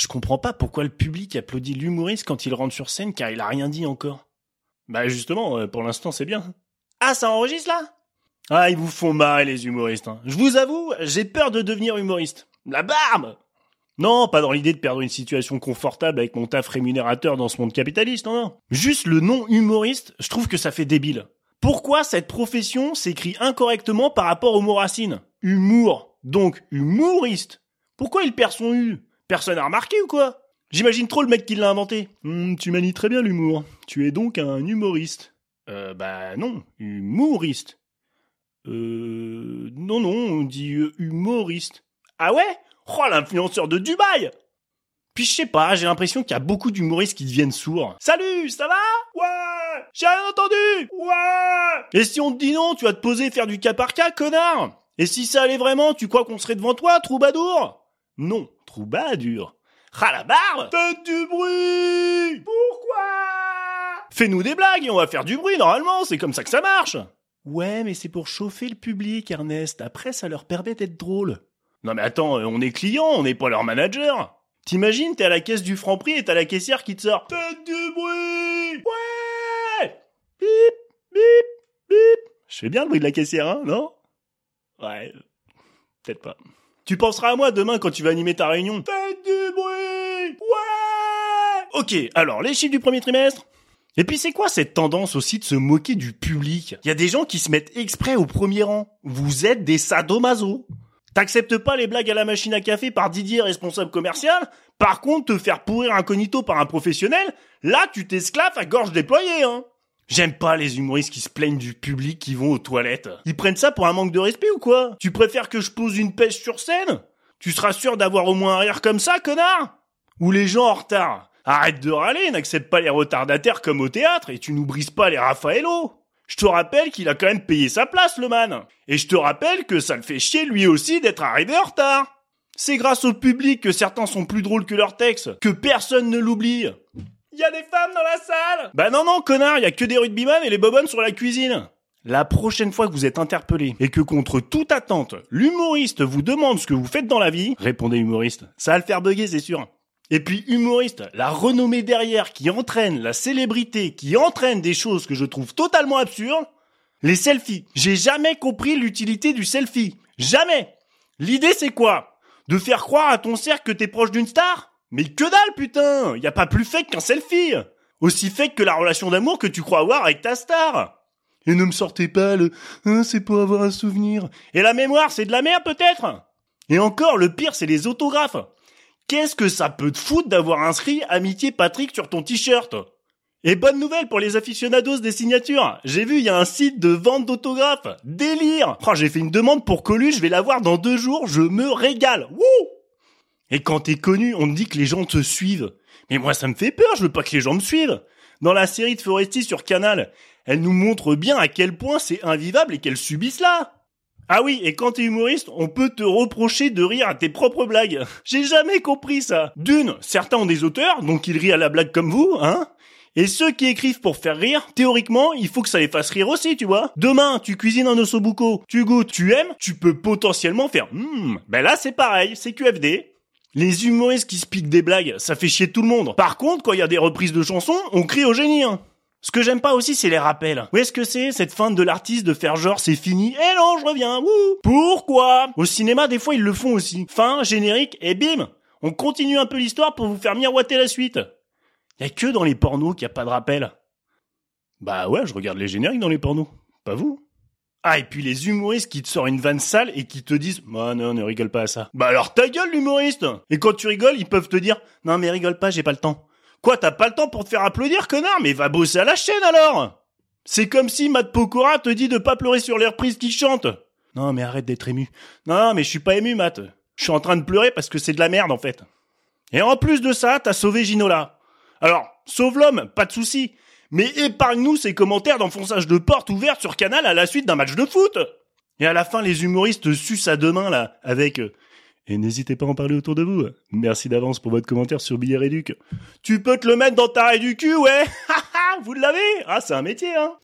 Je comprends pas pourquoi le public applaudit l'humoriste quand il rentre sur scène car il a rien dit encore. Bah justement, pour l'instant c'est bien. Ah, ça enregistre là ? Ah, ils vous font marrer les humoristes. Hein. Je vous avoue, j'ai peur de devenir humoriste. La barbe ! Non, pas dans l'idée de perdre une situation confortable avec mon taf rémunérateur dans ce monde capitaliste, non, non. Juste le nom humoriste, je trouve que ça fait débile. Pourquoi cette profession s'écrit incorrectement par rapport au mot racine ? Humour, donc humoriste. Pourquoi il perd son U ? Personne n'a remarqué ou quoi ? J'imagine trop le mec qui l'a inventé. Tu manies très bien l'humour. Tu es donc un humoriste. Bah non, humoriste. Non, on dit humoriste. Ah ouais ? Oh, l'influenceur de Dubaï ! Puis je sais pas, j'ai l'impression qu'il y a beaucoup d'humoristes qui deviennent sourds. Salut, ça va ? Ouais ! J'ai rien entendu ! Ouais ! Et si on te dit non, tu vas te poser et faire du cas par cas, connard ! Et si ça allait vraiment, tu crois qu'on serait devant toi, troubadour ? Non, troubadour. Ah la barbe ! Faites du bruit ! Pourquoi ? Fais-nous des blagues et on va faire du bruit, normalement, c'est comme ça que ça marche. Ouais, mais c'est pour chauffer le public, Ernest. Après, ça leur permet d'être drôle. Non mais attends, on est client, on n'est pas leur manager. T'imagines, t'es à la caisse du Franprix et t'as la caissière qui te sort « Faites du bruit !»« Ouais !»« Bip, bip, bip !» Je fais bien le bruit de la caissière, hein, non ? Ouais, peut-être pas. Tu penseras à moi demain quand tu vas animer ta réunion. « Faites du bruit !»« Ouais !» Ok, alors, les chiffres du premier trimestre. Et puis c'est quoi cette tendance aussi de se moquer du public ? Il y a des gens qui se mettent exprès au premier rang. Vous êtes des sadomaso. T'acceptes pas les blagues à la machine à café par Didier, responsable commercial. Par contre, te faire pourrir incognito par un professionnel, là, tu t'esclaves à gorge déployée, hein. J'aime pas les humoristes qui se plaignent du public qui vont aux toilettes. Ils prennent ça pour un manque de respect ou quoi ? Tu préfères que je pose une pêche sur scène ? Tu seras sûr d'avoir au moins un rire comme ça, connard ? Ou les gens en retard ? Arrête de râler, n'accepte pas les retardataires comme au théâtre et tu nous brises pas les Raffaello. Je te rappelle qu'il a quand même payé sa place, le man. Et je te rappelle que ça le fait chier lui aussi d'être arrivé en retard. C'est grâce au public que certains sont plus drôles que leurs textes, que personne ne l'oublie. Y a des femmes dans la salle ? Bah non, connard, y a que des rugbyman et les bobonnes sur la cuisine. La prochaine fois que vous êtes interpellé et que contre toute attente, l'humoriste vous demande ce que vous faites dans la vie, répondez humoriste. Ça va le faire bugger, c'est sûr. Et puis humoriste, la renommée derrière qui entraîne la célébrité, qui entraîne des choses que je trouve totalement absurdes. Les selfies. J'ai jamais compris l'utilité du selfie. Jamais. L'idée c'est quoi ? De faire croire à ton cercle que t'es proche d'une star ? Mais que dalle putain ! Y a pas plus fake qu'un selfie. Aussi fake que la relation d'amour que tu crois avoir avec ta star. Et ne me sortez pas le « c'est pour avoir un souvenir ». Et la mémoire c'est de la merde peut-être ? Et encore le pire c'est les autographes. Qu'est-ce que ça peut te foutre d'avoir inscrit « Amitié Patrick » sur ton t-shirt ? Et bonne nouvelle pour les aficionados des signatures. J'ai vu, il y a un site de vente d'autographes. Délire ! Oh, j'ai fait une demande pour Coluche, je vais l'avoir dans 2 jours, je me régale. Wouh ! Et quand t'es connu, on te dit que les gens te suivent. Mais moi, ça me fait peur, je veux pas que les gens me suivent. Dans la série de Foresti sur Canal, elle nous montre bien à quel point c'est invivable et qu'elles subissent là. Ah oui, et quand t'es humoriste, on peut te reprocher de rire à tes propres blagues. J'ai jamais compris ça. D'une, certains ont des auteurs, donc ils rient à la blague comme vous, hein. Et ceux qui écrivent pour faire rire, théoriquement, il faut que ça les fasse rire aussi, tu vois. Demain, tu cuisines un osso bucco, tu goûtes, tu aimes, tu peux potentiellement faire « Ben là, c'est pareil, c'est QFD. » Les humoristes qui se piquent des blagues, ça fait chier tout le monde. Par contre, quand il y a des reprises de chansons, on crie au génie, hein. Ce que j'aime pas aussi, c'est les rappels. Où est-ce que c'est, cette feinte de l'artiste de faire genre c'est fini, et non, je reviens, wouh. Pourquoi ? Au cinéma, des fois, ils le font aussi. Fin, générique, et bim ! On continue un peu l'histoire pour vous faire miroiter la suite. Y a que dans les pornos qu'il y a pas de rappel. Bah ouais, je regarde les génériques dans les pornos. Pas vous ? Ah, et puis les humoristes qui te sortent une vanne sale et qui te disent « Bah non, ne rigole pas à ça. » Bah alors ta gueule, l'humoriste ! Et quand tu rigoles, ils peuvent te dire « Non mais rigole pas, j'ai pas le temps. » Quoi, t'as pas le temps pour te faire applaudir, connard ? Mais va bosser à la chaîne, alors ! C'est comme si Matt Pokora te dit de pas pleurer sur les reprises qu'il chante. Non, mais arrête d'être ému. Non, mais je suis pas ému, Matt. Je suis en train de pleurer parce que c'est de la merde, en fait. Et en plus de ça, t'as sauvé Ginola. Alors, sauve l'homme, pas de souci. Mais épargne-nous ces commentaires d'enfonçage de porte ouverte sur Canal à la suite d'un match de foot. Et à la fin, les humoristes sucent à deux mains, là, avec... Et n'hésitez pas à en parler autour de vous. Merci d'avance pour votre commentaire sur Billard Éduc. Tu peux te le mettre dans ta raie du cul, ouais. Vous l'avez ? Ah, c'est un métier, hein.